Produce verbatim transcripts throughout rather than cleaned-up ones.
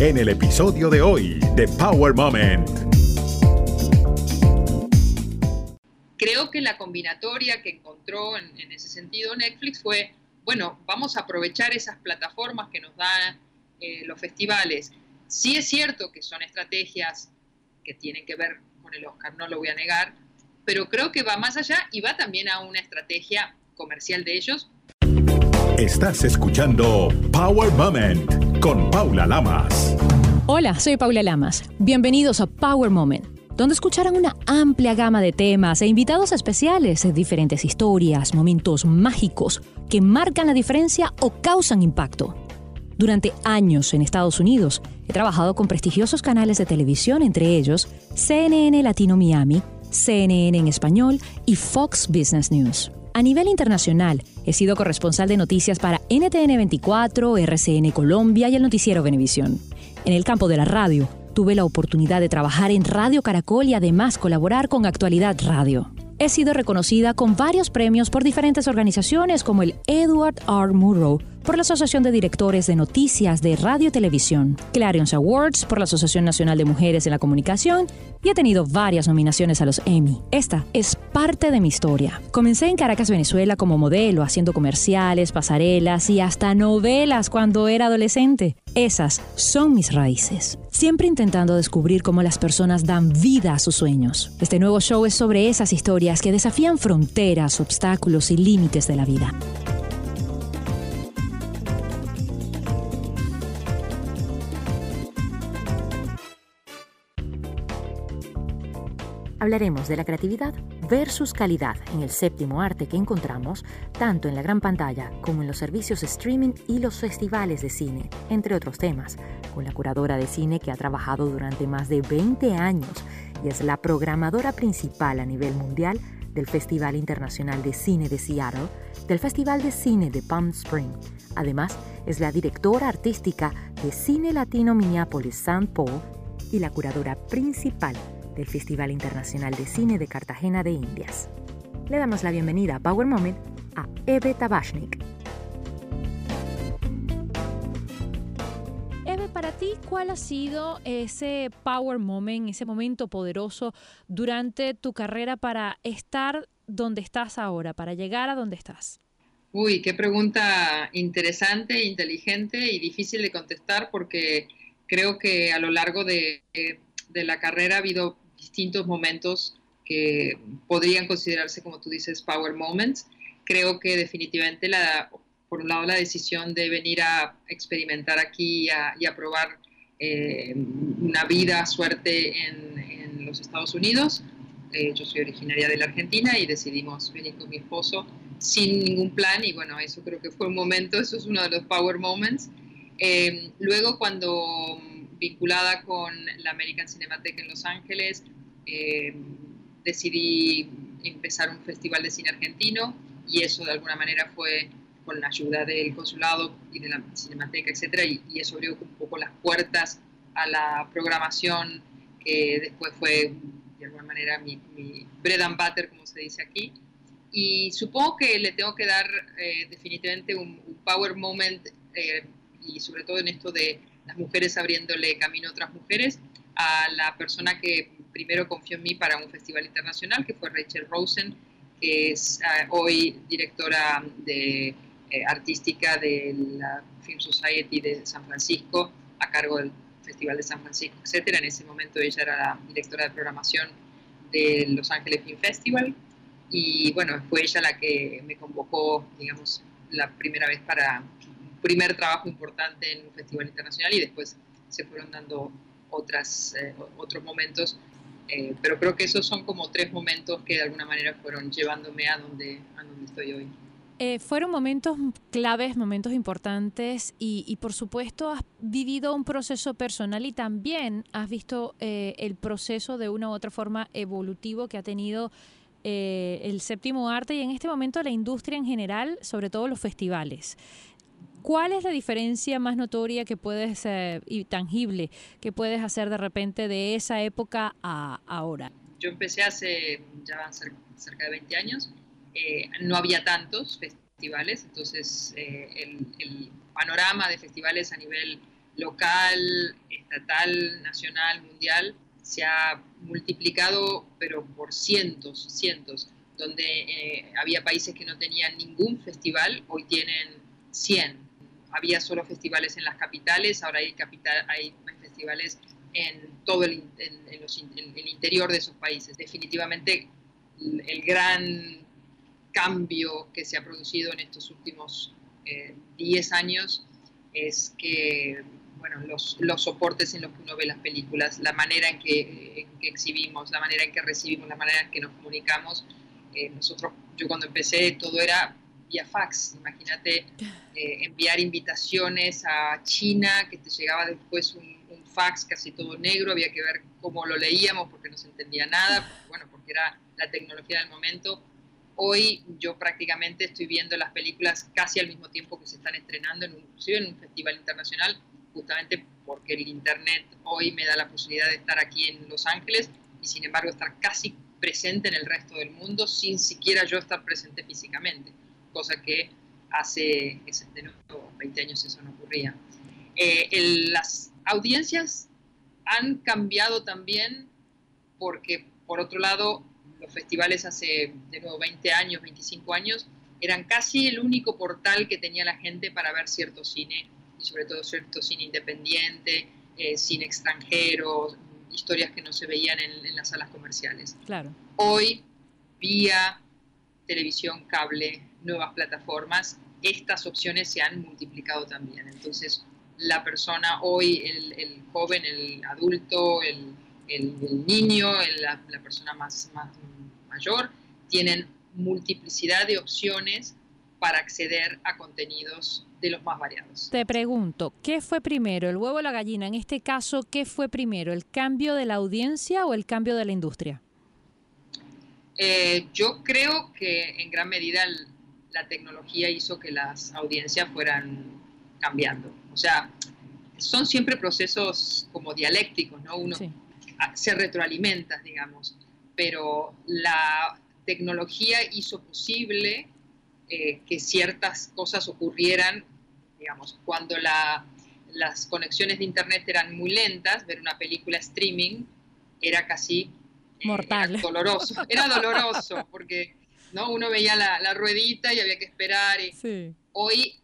en el episodio de hoy de Power Moment. Creo que la combinatoria que encontró en, en ese sentido Netflix fue, bueno, vamos a aprovechar esas plataformas que nos dan eh, los festivales. Sí es cierto que son estrategias que tienen que ver con el Oscar, no lo voy a negar, pero creo que va más allá y va también a una estrategia comercial de ellos. Estás escuchando Power Moment con Paula Lamas. Hola, soy Paula Lamas. Bienvenidos a Power Moment, donde escucharán una amplia gama de temas e invitados especiales, diferentes historias, momentos mágicos que marcan la diferencia o causan impacto. Durante años en Estados Unidos he trabajado con prestigiosos canales de televisión, entre ellos C N N Latino Miami, C N N en Español y Fox Business News. A nivel internacional, he sido corresponsal de noticias para N T N veinticuatro, R C N Colombia y el noticiero Venevisión. En el campo de la radio, tuve la oportunidad de trabajar en Radio Caracol y además colaborar con Actualidad Radio. He sido reconocida con varios premios por diferentes organizaciones como el Edward R. Murrow por la Asociación de Directores de Noticias de Radio y Televisión, Clarion Awards por la Asociación Nacional de Mujeres en la Comunicación y he tenido varias nominaciones a los Emmy. Esta es parte de mi historia. Comencé en Caracas, Venezuela como modelo, haciendo comerciales, pasarelas y hasta novelas cuando era adolescente. Esas son mis raíces. Siempre intentando descubrir cómo las personas dan vida a sus sueños. Este nuevo show es sobre esas historias que desafían fronteras, obstáculos y límites de la vida. Hablaremos de la creatividad versus calidad en el séptimo arte que encontramos tanto en la gran pantalla como en los servicios streaming y los festivales de cine, entre otros temas, con la curadora de cine que ha trabajado durante más de veinte años y es la programadora principal a nivel mundial del Festival Internacional de Cine de Seattle, del Festival de Cine de Palm Springs. Además, es la directora artística de Cine Latino Minneapolis Saint Paul y la curadora principal del Festival Internacional de Cine de Cartagena de Indias. Le damos la bienvenida a Power Moment a Eve Tabashnik. Eve, para ti, ¿cuál ha sido ese Power Moment, ese momento poderoso durante tu carrera para estar donde estás ahora, para llegar a donde estás? Uy, qué pregunta interesante, inteligente y difícil de contestar porque creo que a lo largo de, de la carrera ha habido distintos momentos que podrían considerarse, como tú dices, power moments. Creo que definitivamente, la, por un lado, la decisión de venir a experimentar aquí y a, y a probar eh, una vida, suerte en, en los Estados Unidos. Eh, yo soy originaria de la Argentina y decidimos venir con mi esposo sin ningún plan. Y bueno, eso creo que fue un momento, eso es uno de los power moments. Eh, luego, cuando vinculada con la American Cinematheque en Los Ángeles, eh, decidí empezar un festival de cine argentino y eso de alguna manera fue con la ayuda del consulado y de la Cinematheque, etcétera, y, y eso abrió un poco las puertas a la programación que después fue de alguna manera mi, mi bread and butter, como se dice aquí, y supongo que le tengo que dar eh, definitivamente un, un power moment eh, y sobre todo en esto de las mujeres abriéndole camino a otras mujeres, a la persona que primero confió en mí para un festival internacional, que fue Rachel Rosen, que es uh, hoy directora de, eh, artística de la Film Society de San Francisco, a cargo del Festival de San Francisco, etcétera. En ese momento ella era la directora de programación de Los Ángeles Film Festival, y bueno, fue ella la que me convocó, digamos, la primera vez para primer trabajo importante en un festival internacional y después se fueron dando otras, eh, otros momentos, eh, pero creo que esos son como tres momentos que de alguna manera fueron llevándome a donde, a donde estoy hoy. Eh, fueron momentos claves, momentos importantes y, y por supuesto has vivido un proceso personal y también has visto eh, el proceso de una u otra forma evolutivo que ha tenido eh, el séptimo arte y en este momento la industria en general, sobre todo los festivales. ¿Cuál es la diferencia más notoria que puedes eh, y tangible que puedes hacer de repente de esa época a ahora? Yo empecé hace ya cerca de veinte años, eh, no había tantos festivales, entonces eh, el, el panorama de festivales a nivel local, estatal, nacional, mundial, se ha multiplicado, pero por cientos, cientos, donde eh, había países que no tenían ningún festival, hoy tienen cien. Había solo festivales en las capitales, ahora hay, capital, hay festivales en todo el, en, en los, en el interior de esos países. Definitivamente el gran cambio que se ha producido en estos últimos diez eh, años es que bueno, los, los soportes en los que uno ve las películas, la manera en que, en que exhibimos, la manera en que recibimos, la manera en que nos comunicamos. Eh, nosotros, yo cuando empecé todo era vía fax, imagínate eh, enviar invitaciones a China, que te llegaba después un, un fax casi todo negro, había que ver cómo lo leíamos porque no se entendía nada, porque, bueno, porque era la tecnología del momento. Hoy yo prácticamente estoy viendo las películas casi al mismo tiempo que se están estrenando, en un, inclusive en un festival internacional, justamente porque el internet hoy me da la posibilidad de estar aquí en Los Ángeles y sin embargo estar casi presente en el resto del mundo sin siquiera yo estar presente físicamente, cosa que hace de nuevo, veinte años eso no ocurría. Eh, el, las audiencias han cambiado también porque, por otro lado, los festivales hace de nuevo veinte años, veinticinco años, eran casi el único portal que tenía la gente para ver cierto cine, y sobre todo cierto cine independiente, eh, cine extranjero, historias que no se veían en, en las salas comerciales. Claro. Hoy, vía televisión, cable, nuevas plataformas, estas opciones se han multiplicado también. Entonces, la persona hoy, el, el joven, el adulto, el, el, el niño, el, la, la persona más, más mayor, tienen multiplicidad de opciones para acceder a contenidos de los más variados. Te pregunto, ¿qué fue primero, el huevo o la gallina? En este caso, ¿qué fue primero, el cambio de la audiencia o el cambio de la industria? Eh, yo creo que en gran medida el, la tecnología hizo que las audiencias fueran cambiando. O sea, son siempre procesos como dialécticos, ¿no? Uno sí. se retroalimenta, digamos, pero la tecnología hizo posible eh, que ciertas cosas ocurrieran, digamos, cuando la, las conexiones de internet eran muy lentas, ver una película streaming era casi... mortal. Era doloroso, era doloroso porque ¿no? uno veía la, la ruedita y había que esperar. Y sí. Hoy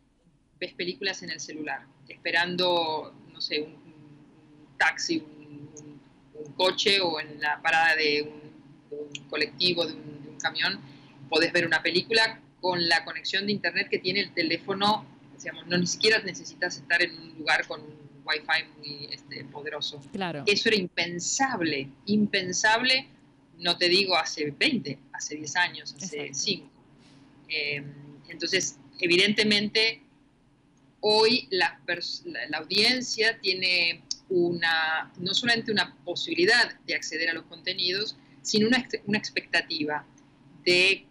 ves películas en el celular, esperando, no sé, un, un taxi, un, un, un coche o en la parada de un, de un colectivo, de un, de un camión, podés ver una película con la conexión de internet que tiene el teléfono, digamos, no ni siquiera necesitas estar en un lugar con un wifi muy este, poderoso. Claro. Eso era impensable, impensable, no te digo hace veinte, hace diez años, hace Exacto. cinco. Eh, entonces, evidentemente, hoy la, la, la audiencia tiene una, no solamente una posibilidad de acceder a los contenidos, sino una, una expectativa de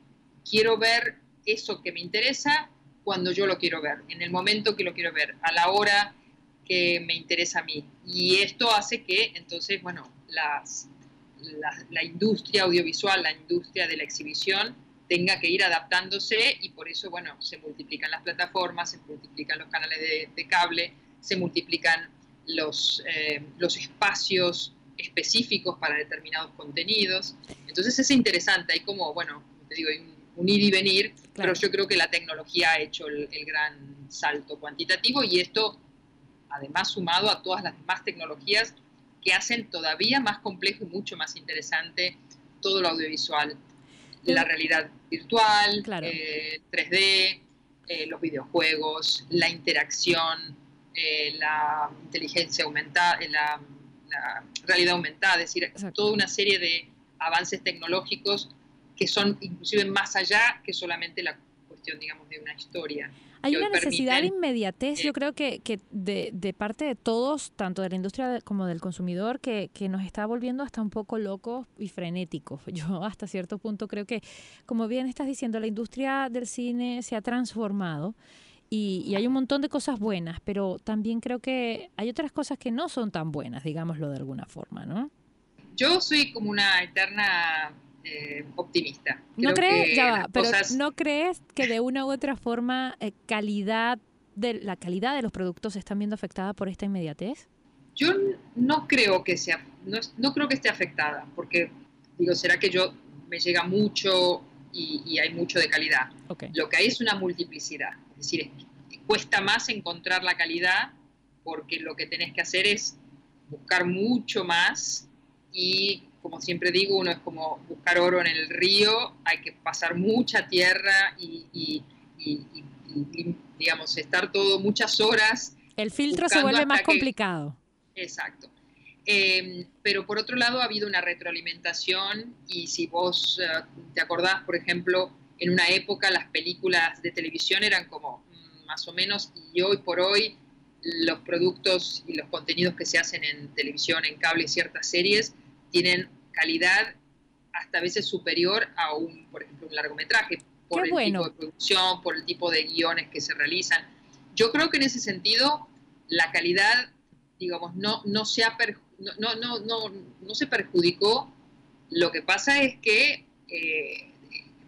quiero ver eso que me interesa cuando yo lo quiero ver, en el momento que lo quiero ver, a la hora que me interesa a mí. Y esto hace que, entonces, bueno, las, la, la industria audiovisual, la industria de la exhibición, tenga que ir adaptándose y por eso, bueno, se multiplican las plataformas, se multiplican los canales de, de cable, se multiplican los, eh, los espacios específicos para determinados contenidos. Entonces es interesante, hay como, bueno, te digo, hay un, un ir y venir, claro. pero yo creo que la tecnología ha hecho el, el gran salto cuantitativo y esto... además sumado a todas las demás tecnologías que hacen todavía más complejo y mucho más interesante todo lo audiovisual. La realidad virtual, claro. eh, tres D, eh, los videojuegos, la interacción, eh, la inteligencia aumentada, eh, la, la realidad aumentada, es decir, Exacto. toda una serie de avances tecnológicos que son inclusive más allá que solamente la cuestión, digamos, de una historia. Hay una necesidad de inmediatez, yo creo que, que de, de parte de todos, tanto de la industria como del consumidor, que, que nos está volviendo hasta un poco locos y frenéticos. Yo hasta cierto punto creo que, como bien estás diciendo, la industria del cine se ha transformado y, y hay un montón de cosas buenas, pero también creo que hay otras cosas que no son tan buenas, digámoslo de alguna forma, ¿no? Yo soy como una eterna... Eh, optimista. Creo ¿No crees, que ya va, pero cosas... ¿no crees que de una u otra forma eh, calidad de la calidad de los productos se están viendo afectada por esta inmediatez? Yo no creo que sea, no, no creo que esté afectada, porque digo, será que yo me llega mucho y, y hay mucho de calidad. Okay. Lo que hay es una multiplicidad, es decir, cuesta más encontrar la calidad porque lo que tenés que hacer es buscar mucho más y, como siempre digo, uno es como buscar oro en el río, hay que pasar mucha tierra y, y, y, y, y digamos, estar todo muchas horas. El filtro se vuelve más complicado. Que... Exacto. Eh, pero por otro lado ha habido una retroalimentación y si vos uh, te acordás, por ejemplo, en una época las películas de televisión eran como mm, más o menos, y hoy por hoy los productos y los contenidos que se hacen en televisión, en cable, ciertas series, tienen calidad hasta a veces superior a un, por ejemplo, un largometraje, por Qué bueno. el tipo de producción, por el tipo de guiones que se realizan. Yo creo que en ese sentido la calidad, digamos, no, no, se, ha perju no, no, no, no, no se perjudicó. Lo que pasa es que, eh,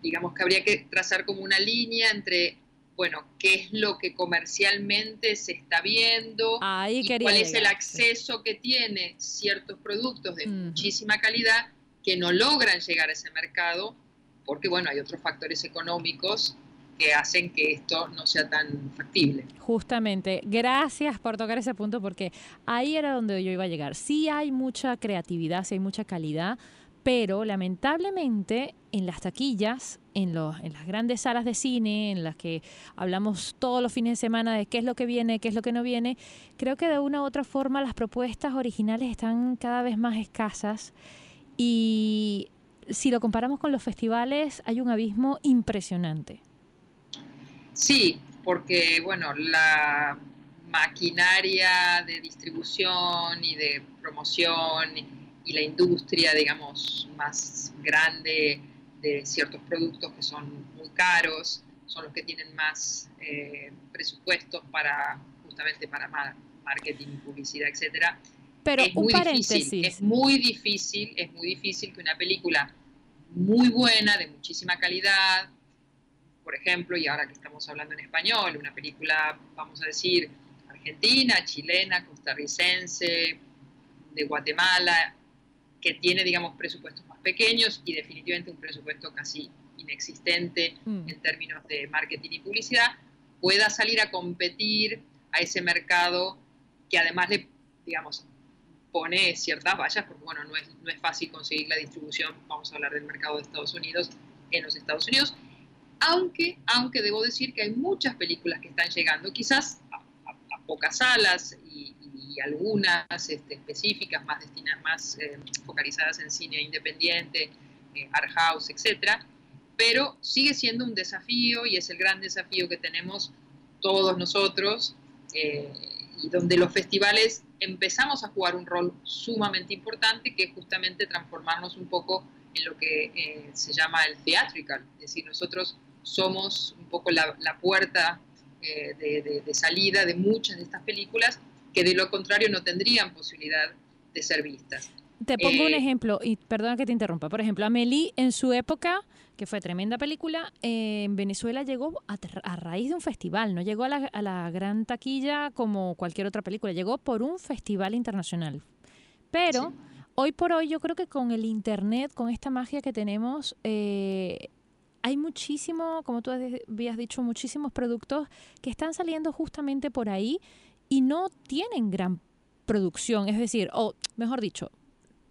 digamos que habría que trazar como una línea entre, bueno, qué es lo que comercialmente se está viendo Ahí y cuál es llegar. el acceso que tiene ciertos productos de mm. muchísima calidad que no logran llegar a ese mercado, porque, bueno, hay otros factores económicos que hacen que esto no sea tan factible. Justamente, gracias por tocar ese punto porque ahí era donde yo iba a llegar. Sí hay mucha creatividad, sí hay mucha calidad, pero lamentablemente en las taquillas, en, los, en las grandes salas de cine, en las que hablamos todos los fines de semana de qué es lo que viene, qué es lo que no viene, creo que de una u otra forma las propuestas originales están cada vez más escasas y si lo comparamos con los festivales hay un abismo impresionante. Sí, porque bueno, la maquinaria de distribución y de promoción y la industria, digamos, más grande de ciertos productos que son muy caros, son los que tienen más eh, presupuestos para justamente para marketing, publicidad, etcétera. Pero es muy difícil, es muy difícil, es muy difícil que una película muy buena, de muchísima calidad, por ejemplo, y ahora que estamos hablando en español, una película, vamos a decir, argentina, chilena, costarricense, de Guatemala, que tiene, digamos, presupuestos más pequeños y definitivamente un presupuesto casi inexistente mm. en términos de marketing y publicidad, pueda salir a competir a ese mercado que además le, digamos, pone ciertas vallas, porque bueno, no es, no es fácil conseguir la distribución, vamos a hablar del mercado de Estados Unidos, en los Estados Unidos, Aunque, aunque debo decir que hay muchas películas que están llegando, quizás a, a, a pocas salas y, y algunas este, específicas, más, destinadas, más eh, focalizadas en cine independiente, eh, art house, etcétera, pero sigue siendo un desafío y es el gran desafío que tenemos todos nosotros eh, y donde los festivales empezamos a jugar un rol sumamente importante que es justamente transformarnos un poco en lo que eh, se llama el theatrical, es decir, nosotros somos un poco la, la puerta eh, de, de, de salida de muchas de estas películas que de lo contrario no tendrían posibilidad de ser vistas. Te pongo eh, un ejemplo, y perdona que te interrumpa, por ejemplo, Amélie en su época, que fue tremenda película, eh, en Venezuela llegó a, a raíz de un festival, no llegó a la, a la gran taquilla como cualquier otra película, llegó por un festival internacional, pero... Sí. Hoy por hoy yo creo que con el internet, con esta magia que tenemos, eh, hay muchísimo, como tú habías dicho, muchísimos productos que están saliendo justamente por ahí y no tienen gran producción. Es decir, o mejor dicho,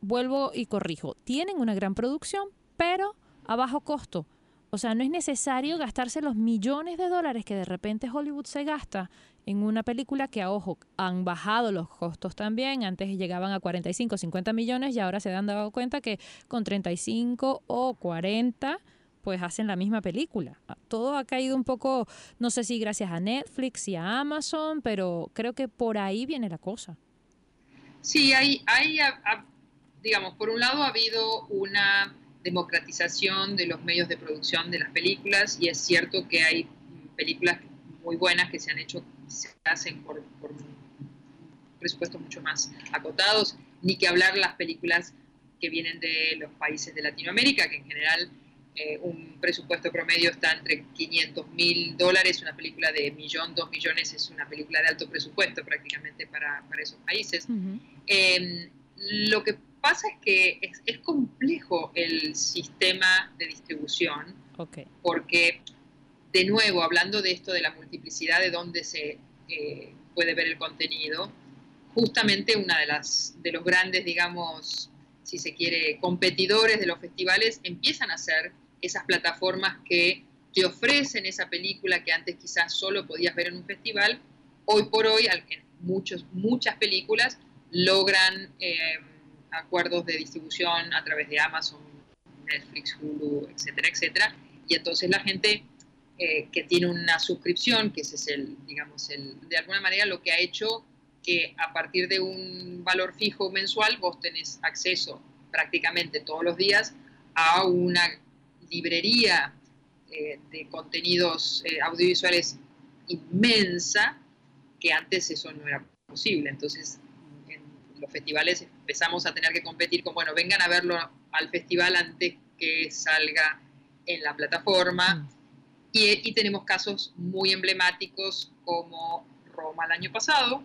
vuelvo y corrijo, tienen una gran producción, pero a bajo costo. O sea, no es necesario gastarse los millones de dólares que de repente Hollywood se gasta en una película que, a ojo, han bajado los costos también. Antes llegaban a cuarenta y cinco, cincuenta millones y ahora se han dado cuenta que con treinta y cinco o cuarenta pues hacen la misma película. Todo ha caído un poco, no sé si gracias a Netflix y a Amazon, pero creo que por ahí viene la cosa. Sí, hay, hay a, a, digamos, por un lado ha habido una democratización de los medios de producción de las películas y es cierto que hay películas muy buenas que se han hecho, se hacen por, por presupuestos mucho más acotados, ni que hablar las películas que vienen de los países de Latinoamérica, que en general eh, un presupuesto promedio está entre quinientos mil dólares, una película de millón, dos millones es una película de alto presupuesto prácticamente para, para esos países. Uh-huh. eh, lo que pasa es que es, es complejo el sistema de distribución, okay, porque, de nuevo, hablando de esto de la multiplicidad de dónde se eh, puede ver el contenido, justamente una de las de los grandes, digamos, si se quiere, competidores de los festivales empiezan a ser esas plataformas que te ofrecen esa película que antes quizás solo podías ver en un festival. Hoy por hoy, muchos, muchas películas logran eh, acuerdos de distribución a través de Amazon, Netflix, Hulu, etcétera, etcétera. Y entonces la gente eh, que tiene una suscripción, que ese es el, digamos, el, de alguna manera lo que ha hecho que a partir de un valor fijo mensual vos tenés acceso prácticamente todos los días a una librería eh, de contenidos eh, audiovisuales inmensa, que antes eso no era posible. Entonces, en los festivales empezamos a tener que competir con, bueno, vengan a verlo al festival antes que salga en la plataforma. Y, y tenemos casos muy emblemáticos como Roma el año pasado,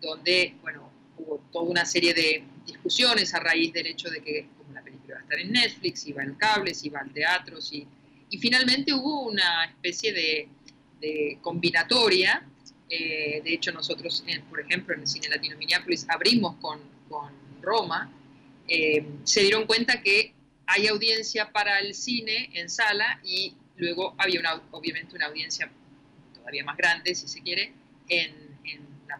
donde, bueno, hubo toda una serie de discusiones a raíz del hecho de que, como la película iba a estar en Netflix, iba al cable, iba al teatro, y, y finalmente hubo una especie de, de combinatoria. Eh, de hecho, nosotros, en, por ejemplo, en el Cine Latino Minneapolis, abrimos con, con Roma. Eh, se dieron cuenta que hay audiencia para el cine en sala, y luego había una, obviamente una audiencia todavía más grande, si se quiere, en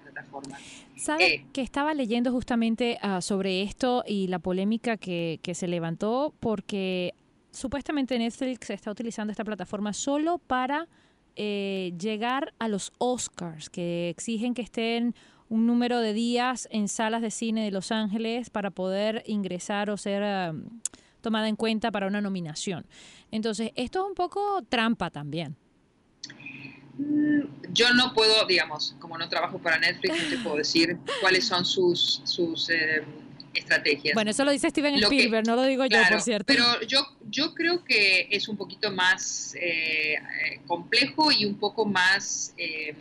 plataforma. ¿Sabe eh, que estaba leyendo justamente uh, sobre esto y la polémica que, que se levantó? Porque supuestamente Netflix está utilizando esta plataforma solo para eh, llegar a los Oscars, que exigen que estén un número de días en salas de cine de Los Ángeles para poder ingresar o ser uh, tomada en cuenta para una nominación. Entonces, esto es un poco trampa también. Yo no puedo, digamos, como no trabajo para Netflix, no te puedo decir cuáles son sus, sus eh, estrategias. Bueno, eso lo dice Steven lo Spielberg, que, no lo digo claro, yo, por cierto. Pero yo, yo creo que es un poquito más eh, complejo y un poco más eh,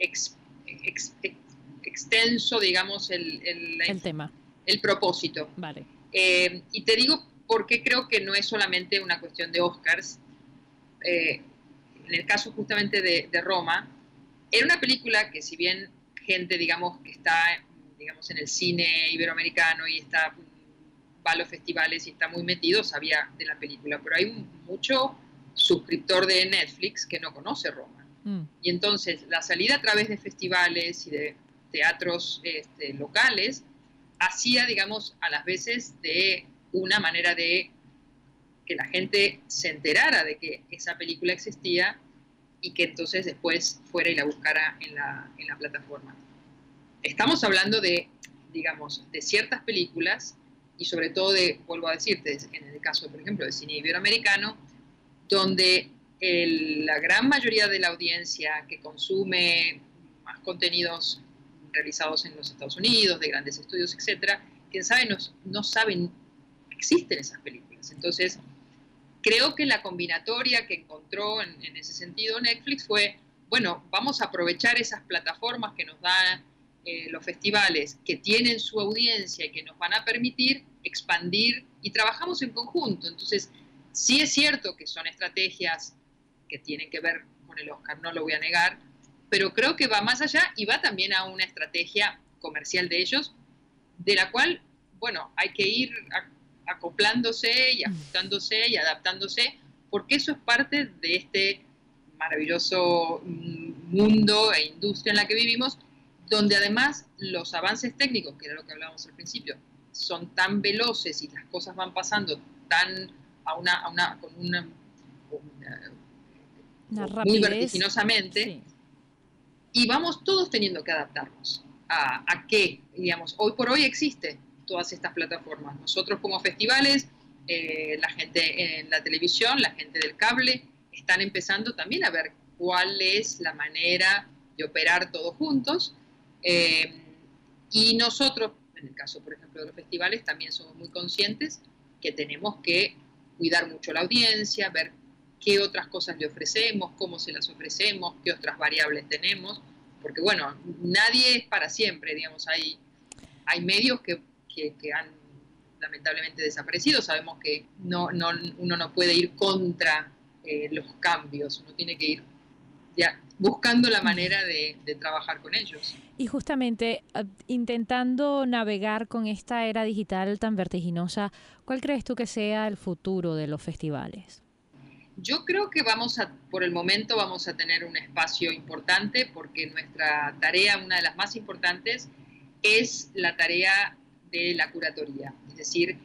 ex, ex, ex, extenso, digamos, el, el, el tema, el propósito. Vale. Eh, y te digo porque creo que no es solamente una cuestión de Oscars. Eh, En el caso justamente de, de Roma, era una película que, si bien gente, digamos, que está, digamos, en el cine iberoamericano y está, va a los festivales y está muy metido, sabía de la película, pero hay un, mucho suscriptor de Netflix que no conoce Roma. Mm. Y entonces la salida a través de festivales y de teatros este, locales hacía, digamos, a las veces de una manera de que la gente se enterara de que esa película existía y que entonces después fuera y la buscara en la, en la plataforma. Estamos hablando de, digamos, de ciertas películas y sobre todo de, vuelvo a decirte, en el caso, por ejemplo, de cine iberoamericano, donde el, la gran mayoría de la audiencia que consume más contenidos realizados en los Estados Unidos, de grandes estudios, etcétera, quien sabe no, no saben que existen esas películas. Entonces, creo que la combinatoria que encontró en, en ese sentido Netflix fue, bueno, vamos a aprovechar esas plataformas que nos dan eh, los festivales, que tienen su audiencia y que nos van a permitir expandir, y trabajamos en conjunto. Entonces, sí es cierto que son estrategias que tienen que ver con el Oscar, no lo voy a negar, pero creo que va más allá y va también a una estrategia comercial de ellos, de la cual, bueno, hay que ir a acoplándose y ajustándose y adaptándose, porque eso es parte de este maravilloso mundo e industria en la que vivimos, donde además los avances técnicos, que era lo que hablábamos al principio, son tan veloces y las cosas van pasando tan a una, a una, con una, una, una rapidez, muy vertiginosamente, sí, y vamos todos teniendo que adaptarnos a, a que, digamos, hoy por hoy existe todas estas plataformas. Nosotros como festivales, eh, la gente en la televisión, la gente del cable, están empezando también a ver cuál es la manera de operar todos juntos. Eh, y nosotros, en el caso, por ejemplo, de los festivales, también somos muy conscientes que tenemos que cuidar mucho la audiencia, ver qué otras cosas le ofrecemos, cómo se las ofrecemos, qué otras variables tenemos, porque bueno, nadie es para siempre, digamos, hay, hay medios que, que, que han lamentablemente desaparecido, sabemos que no, no, uno no puede ir contra eh, los cambios, uno tiene que ir ya, buscando la manera de, de trabajar con ellos. Y justamente intentando navegar con esta era digital tan vertiginosa, ¿cuál crees tú que sea el futuro de los festivales? Yo creo que vamos a, por el momento vamos a tener un espacio importante porque nuestra tarea, una de las más importantes, es la tarea de la curatoría. Es decir,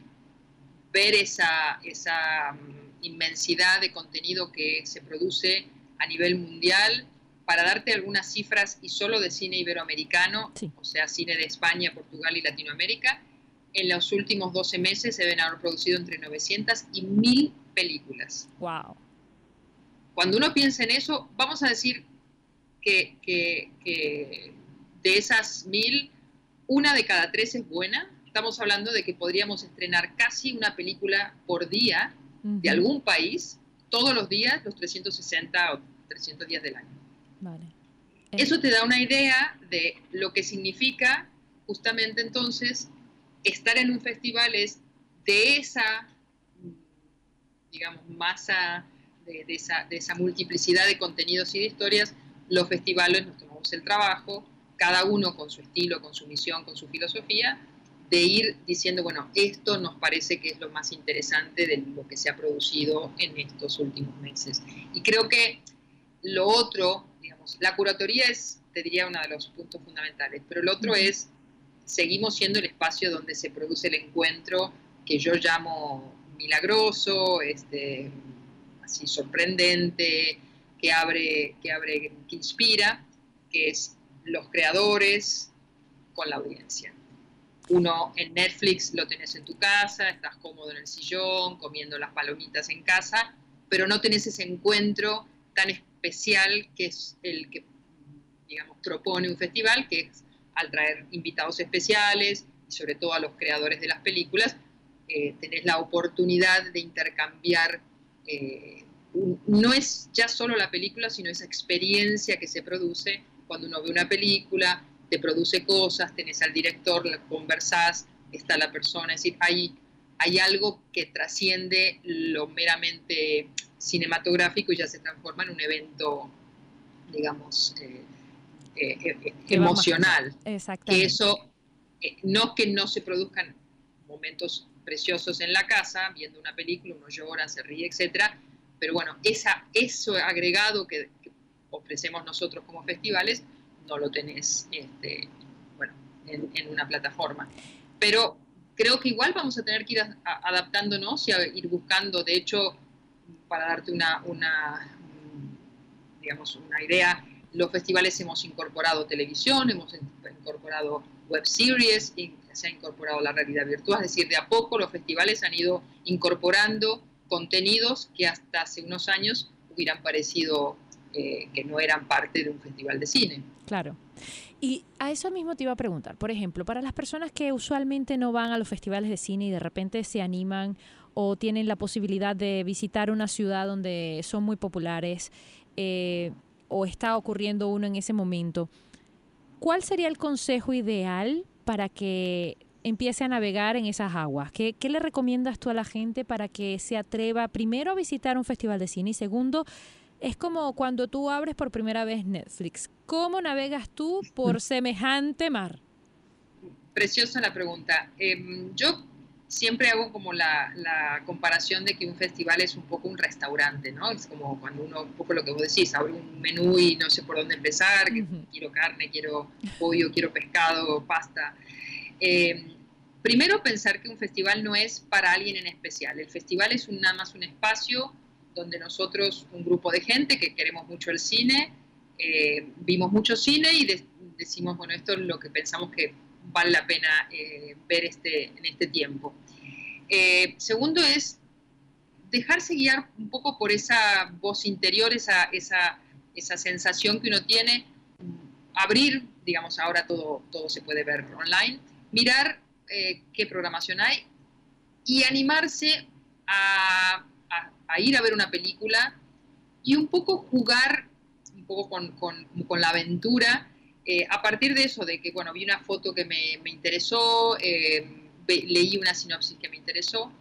ver esa, esa inmensidad de contenido que se produce a nivel mundial. Para darte algunas cifras, y solo de cine iberoamericano, sí, o sea, cine de España, Portugal y Latinoamérica, en los últimos doce meses se deben haber producido entre novecientas y mil películas. Wow. Cuando uno piensa en eso, vamos a decir que, que, que de esas mil, una de cada tres es buena. Estamos hablando de que podríamos estrenar casi una película por día uh-huh. de algún país, todos los días, los trescientos sesenta o trescientos días del año. Vale. Eh. Eso te da una idea de lo que significa justamente entonces estar en un festival es de esa, digamos, masa, de, de, esa, de esa multiplicidad de contenidos y de historias, los festivales nos tomamos el trabajo, cada uno con su estilo, con su misión, con su filosofía, de ir diciendo, bueno, esto nos parece que es lo más interesante de lo que se ha producido en estos últimos meses. Y creo que lo otro, digamos, la curatoría es, te diría, uno de los puntos fundamentales, pero el otro es, seguimos siendo el espacio donde se produce el encuentro que yo llamo milagroso, este, así sorprendente, que abre, que abre, que inspira, que es los creadores con la audiencia. Uno en Netflix lo tenés en tu casa, estás cómodo en el sillón, comiendo las palomitas en casa, pero no tenés ese encuentro tan especial que es el que, digamos, propone un festival, que es al traer invitados especiales, y sobre todo a los creadores de las películas, eh, tenés la oportunidad de intercambiar, eh, un, no es ya solo la película, sino esa experiencia que se produce cuando uno ve una película, te produce cosas, tenés al director, conversás, está la persona, es decir, hay, hay algo que trasciende lo meramente cinematográfico y ya se transforma en un evento, digamos, eh, eh, eh, emocional. Exactamente. Que eso, eh, no que no se produzcan momentos preciosos en la casa, viendo una película, uno llora, se ríe, etcétera, pero bueno, esa, eso agregado que, que ofrecemos nosotros como festivales, no lo tenés este, bueno, en, en una plataforma. Pero creo que igual vamos a tener que ir a, a, adaptándonos y a ir buscando. De hecho, para darte una, una, digamos, una idea, los festivales hemos incorporado televisión, hemos incorporado web series, se ha incorporado la realidad virtual. Es decir, de a poco los festivales han ido incorporando contenidos que hasta hace unos años hubieran parecido Eh, que no eran parte de un festival de cine. Claro. Y a eso mismo te iba a preguntar, por ejemplo, para las personas que usualmente no van a los festivales de cine y de repente se animan o tienen la posibilidad de visitar una ciudad donde son muy populares eh, o está ocurriendo uno en ese momento, ¿cuál sería el consejo ideal para que empiece a navegar en esas aguas? ¿Qué, qué le recomiendas tú a la gente para que se atreva primero a visitar un festival de cine y segundo, es como cuando tú abres por primera vez Netflix? ¿Cómo navegas tú por semejante mar? Preciosa la pregunta. Eh, yo siempre hago como la, la comparación de que un festival es un poco un restaurante, ¿no? Es como cuando uno, un poco lo que vos decís, abre un menú y no sé por dónde empezar, uh-huh. quiero carne, quiero pollo, quiero pescado, pasta. Eh, primero pensar que un festival no es para alguien en especial. El festival es un, nada más un espacio donde nosotros, un grupo de gente que queremos mucho el cine, eh, vimos mucho cine y de, decimos, bueno, esto es lo que pensamos que vale la pena eh, ver este, en este tiempo. Eh, segundo es dejarse guiar un poco por esa voz interior, esa, esa, esa sensación que uno tiene, abrir, digamos, ahora todo, todo se puede ver online, mirar eh, qué programación hay y animarse a, a, a ir a ver una película y un poco jugar un poco con, con, con la aventura, eh, a partir de eso, de que, bueno, vi una foto que me, me interesó, eh, leí una sinopsis que me interesó,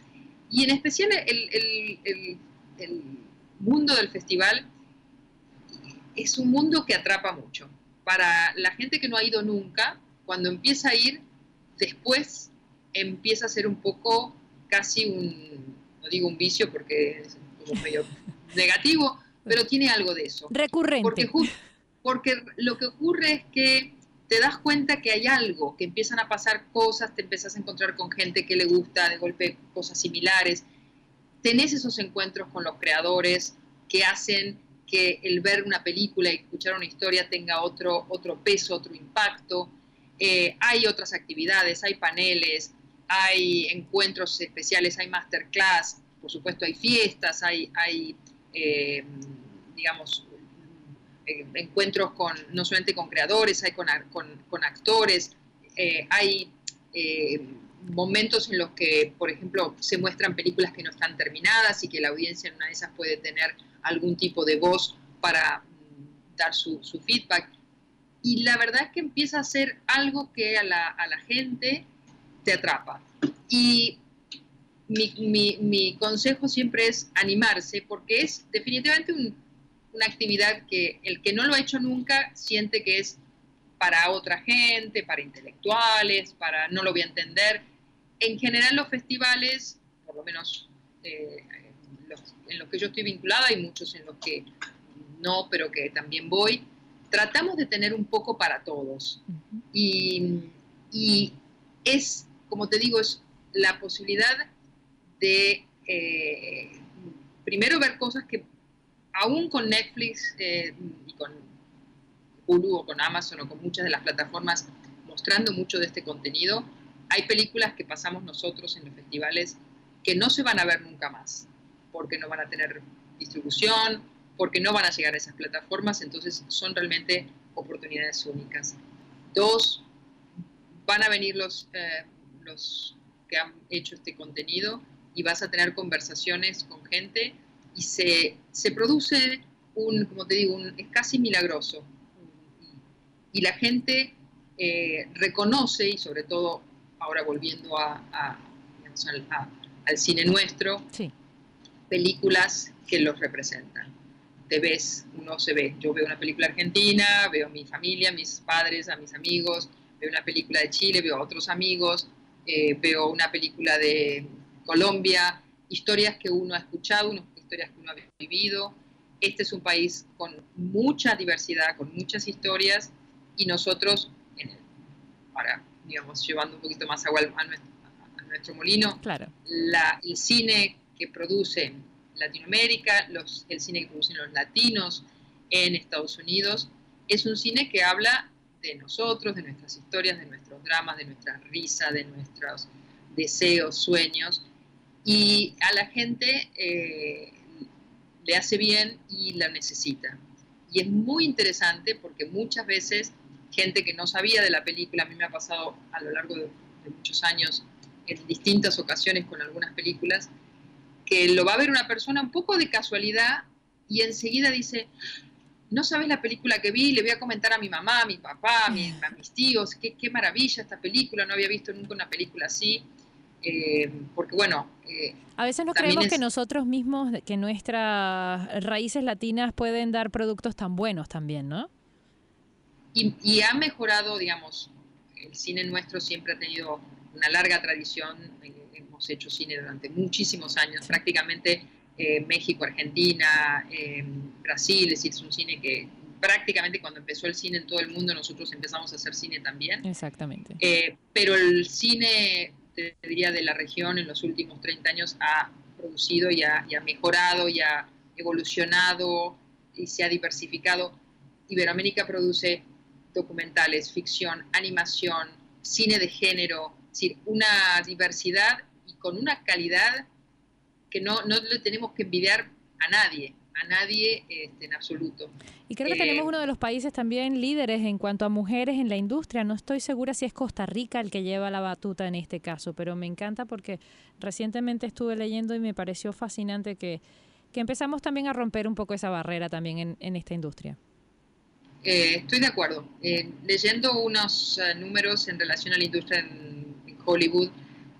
y en especial el, el, el, el mundo del festival es un mundo que atrapa mucho. Para la gente que no ha ido nunca, cuando empieza a ir, después empieza a ser un poco casi un, no digo un vicio porque es como medio negativo, pero tiene algo de eso. Recurrente. Porque, porque lo que ocurre es que te das cuenta que hay algo, que empiezan a pasar cosas, te empiezas a encontrar con gente que le gusta de golpe cosas similares. Tenés esos encuentros con los creadores que hacen que el ver una película y escuchar una historia tenga otro, otro peso, otro impacto. Eh, hay otras actividades, hay paneles, hay encuentros especiales, hay masterclass, por supuesto hay fiestas, hay, hay eh, digamos, eh, encuentros con, no solamente con creadores, hay con, con, con actores, eh, hay eh, momentos en los que, por ejemplo, se muestran películas que no están terminadas y que la audiencia en una de esas puede tener algún tipo de voz para mm, dar su, su feedback. Y la verdad es que empieza a ser algo que a la, a la gente te atrapa. Y mi, mi, mi consejo siempre es animarse, porque es definitivamente un, una actividad que el que no lo ha hecho nunca siente que es para otra gente, para intelectuales, para no lo voy a entender. En general los festivales, por lo menos eh, los, en los que yo estoy vinculada, hay muchos en los que no, pero que también voy, tratamos de tener un poco para todos. Uh-huh. y, y es, como te digo, es la posibilidad de eh, primero ver cosas que aún con Netflix eh, y con Hulu o con Amazon o con muchas de las plataformas mostrando mucho de este contenido, hay películas que pasamos nosotros en los festivales que no se van a ver nunca más, porque no van a tener distribución, porque no van a llegar a esas plataformas, entonces son realmente oportunidades únicas. Dos, van a venir los, eh, los que han hecho este contenido y vas a tener conversaciones con gente y se, se produce un, como te digo, un, es casi milagroso. Y la gente eh, reconoce, y sobre todo ahora volviendo a, a, digamos, al, a, al cine nuestro, sí, películas que los representan. Te ves, uno se ve. Yo veo una película argentina, veo a mi familia, a mis padres, a mis amigos, veo una película de Chile, veo a otros amigos, eh, veo una película de Colombia, historias que uno ha escuchado, uno, historias que uno ha vivido. Este es un país con mucha diversidad, con muchas historias, y nosotros, en el, ahora, digamos, llevando un poquito más agua a nuestro, a nuestro molino, claro, la, el cine que producen Latinoamérica, los, el cine que producen los latinos en Estados Unidos, es un cine que habla de nosotros, de nuestras historias, de nuestros dramas, de nuestra risa, de nuestros deseos, sueños, y a la gente eh, le hace bien y la necesita. Y es muy interesante porque muchas veces gente que no sabía de la película, a mí me ha pasado a lo largo de, de muchos años en distintas ocasiones con algunas películas, que lo va a ver una persona un poco de casualidad y enseguida dice, no sabes la película que vi, le voy a comentar a mi mamá, a mi papá, a, mi, a mis tíos, qué, qué maravilla esta película, no había visto nunca una película así, eh, porque bueno... Eh, a veces nos creemos es... que nosotros mismos, que nuestras raíces latinas pueden dar productos tan buenos también, ¿no? Y, y ha mejorado, digamos, el cine nuestro siempre ha tenido una larga tradición, eh, hemos hecho cine durante muchísimos años, prácticamente eh, México, Argentina, eh, Brasil, es decir, es un cine que prácticamente cuando empezó el cine en todo el mundo nosotros empezamos a hacer cine también. Exactamente. Eh, pero el cine, te diría, de la región en los últimos treinta años ha producido y ha, y ha mejorado y ha evolucionado y se ha diversificado. Iberoamérica produce documentales, ficción, animación, cine de género, es decir, una diversidad con una calidad que no, no le tenemos que envidiar a nadie, a nadie este, en absoluto. Y creo que eh, tenemos uno de los países también líderes en cuanto a mujeres en la industria. No estoy segura si es Costa Rica el que lleva la batuta en este caso, pero me encanta porque recientemente estuve leyendo y me pareció fascinante que, que empezamos también a romper un poco esa barrera también en, en esta industria. Eh, estoy de acuerdo. Eh, leyendo unos uh, números en relación a la industria en, en Hollywood,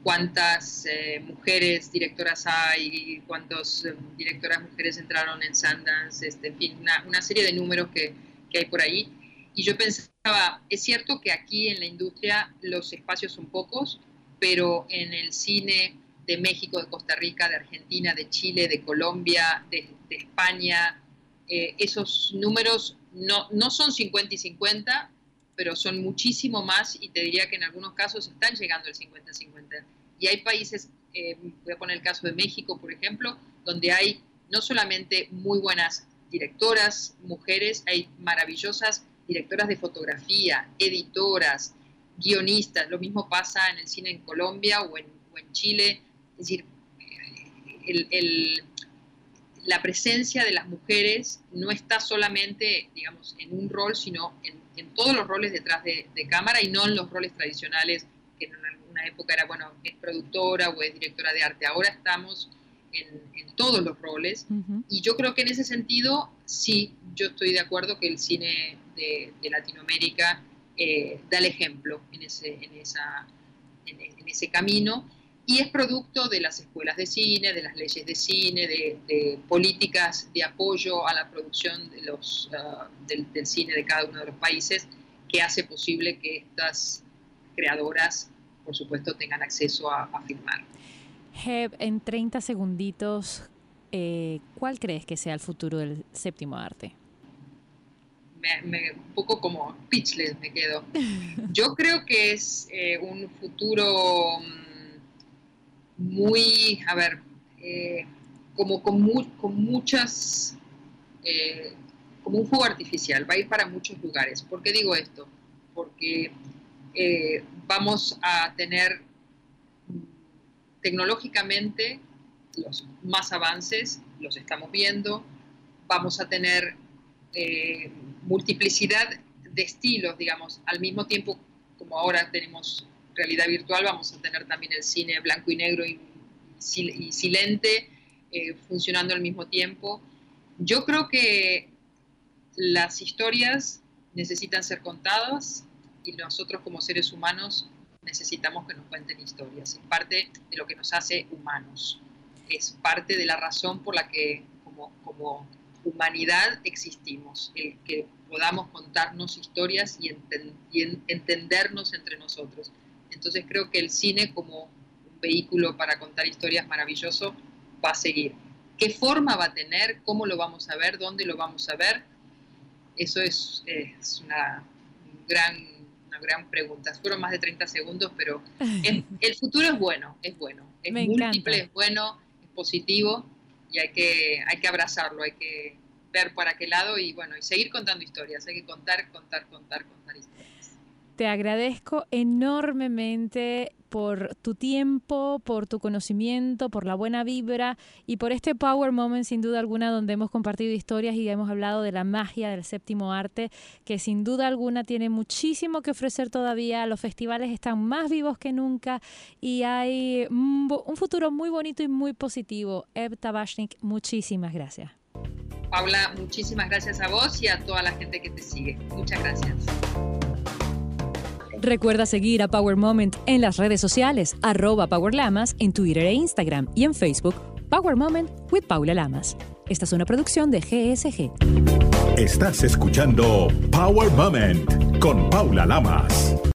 cuántas eh, mujeres directoras hay, cuántas eh, directoras mujeres entraron en Sundance, este, en fin, una, una serie de números que, que hay por ahí. Y yo pensaba, es cierto que aquí en la industria los espacios son pocos, pero en el cine de México, de Costa Rica, de Argentina, de Chile, de Colombia, de, de España, eh, esos números no, no son cincuenta y cincuenta, pero son muchísimo más, y te diría que en algunos casos están llegando al cincuenta cincuenta. Y hay países, eh, voy a poner el caso de México, por ejemplo, donde hay no solamente muy buenas directoras, mujeres, hay maravillosas directoras de fotografía, editoras, guionistas. Lo mismo pasa en el cine en Colombia o en, o en Chile. Es decir, el, el, la presencia de las mujeres no está solamente, digamos, en un rol, sino en en todos los roles detrás de, de cámara, y no en los roles tradicionales, que en alguna época era, bueno, es productora o es directora de arte. Ahora estamos en, en todos los roles. Uh-huh. Y yo creo que en ese sentido, sí, yo estoy de acuerdo que el cine de, de Latinoamérica eh, da el ejemplo en ese, en, esa, en, en ese camino, y es producto de las escuelas de cine, de las leyes de cine, de, de políticas de apoyo a la producción de los, uh, del, del cine de cada uno de los países, que hace posible que estas creadoras, por supuesto, tengan acceso a, a filmar. Heb, en treinta segunditos, eh, ¿cuál crees que sea el futuro del séptimo arte? Me, me, un poco como speechless me quedo. Yo creo que es eh, un futuro... muy, a ver, eh, como con, mu con muchas, eh, como un fuego artificial, va a ir para muchos lugares. ¿Por qué digo esto? Porque eh, vamos a tener tecnológicamente los más avances, los estamos viendo, vamos a tener eh, multiplicidad de estilos, digamos, al mismo tiempo como ahora tenemos realidad virtual, vamos a tener también el cine blanco y negro y, y, y silente eh, funcionando al mismo tiempo. Yo creo que las historias necesitan ser contadas, y nosotros como seres humanos necesitamos que nos cuenten historias. Es parte de lo que nos hace humanos. Es parte de la razón por la que como, como humanidad existimos, el que podamos contarnos historias y, enten, y en, entendernos entre nosotros. Entonces creo que el cine como un vehículo para contar historias maravilloso va a seguir. ¿Qué forma va a tener? ¿Cómo lo vamos a ver? ¿Dónde lo vamos a ver? Eso es, es una, gran, una gran pregunta. Fueron más de treinta segundos, pero es, el futuro es bueno, es bueno. Es Me múltiple, encanta. Es bueno, es positivo, y hay que, hay que abrazarlo, hay que ver para qué lado y, bueno, y seguir contando historias. Hay que contar, contar, contar, contar historias. Te agradezco enormemente por tu tiempo, por tu conocimiento, por la buena vibra y por este Power Moment, sin duda alguna, donde hemos compartido historias y hemos hablado de la magia del séptimo arte, que sin duda alguna tiene muchísimo que ofrecer todavía. Los festivales están más vivos que nunca y hay un futuro muy bonito y muy positivo. Eve Tabashnik, muchísimas gracias. Paula, muchísimas gracias a vos y a toda la gente que te sigue. Muchas gracias. Recuerda seguir a Power Moment en las redes sociales, arroba Power Lamas, en Twitter e Instagram, y en Facebook, Power Moment with Paula Lamas. Esta es una producción de G S G. Estás escuchando Power Moment con Paula Lamas.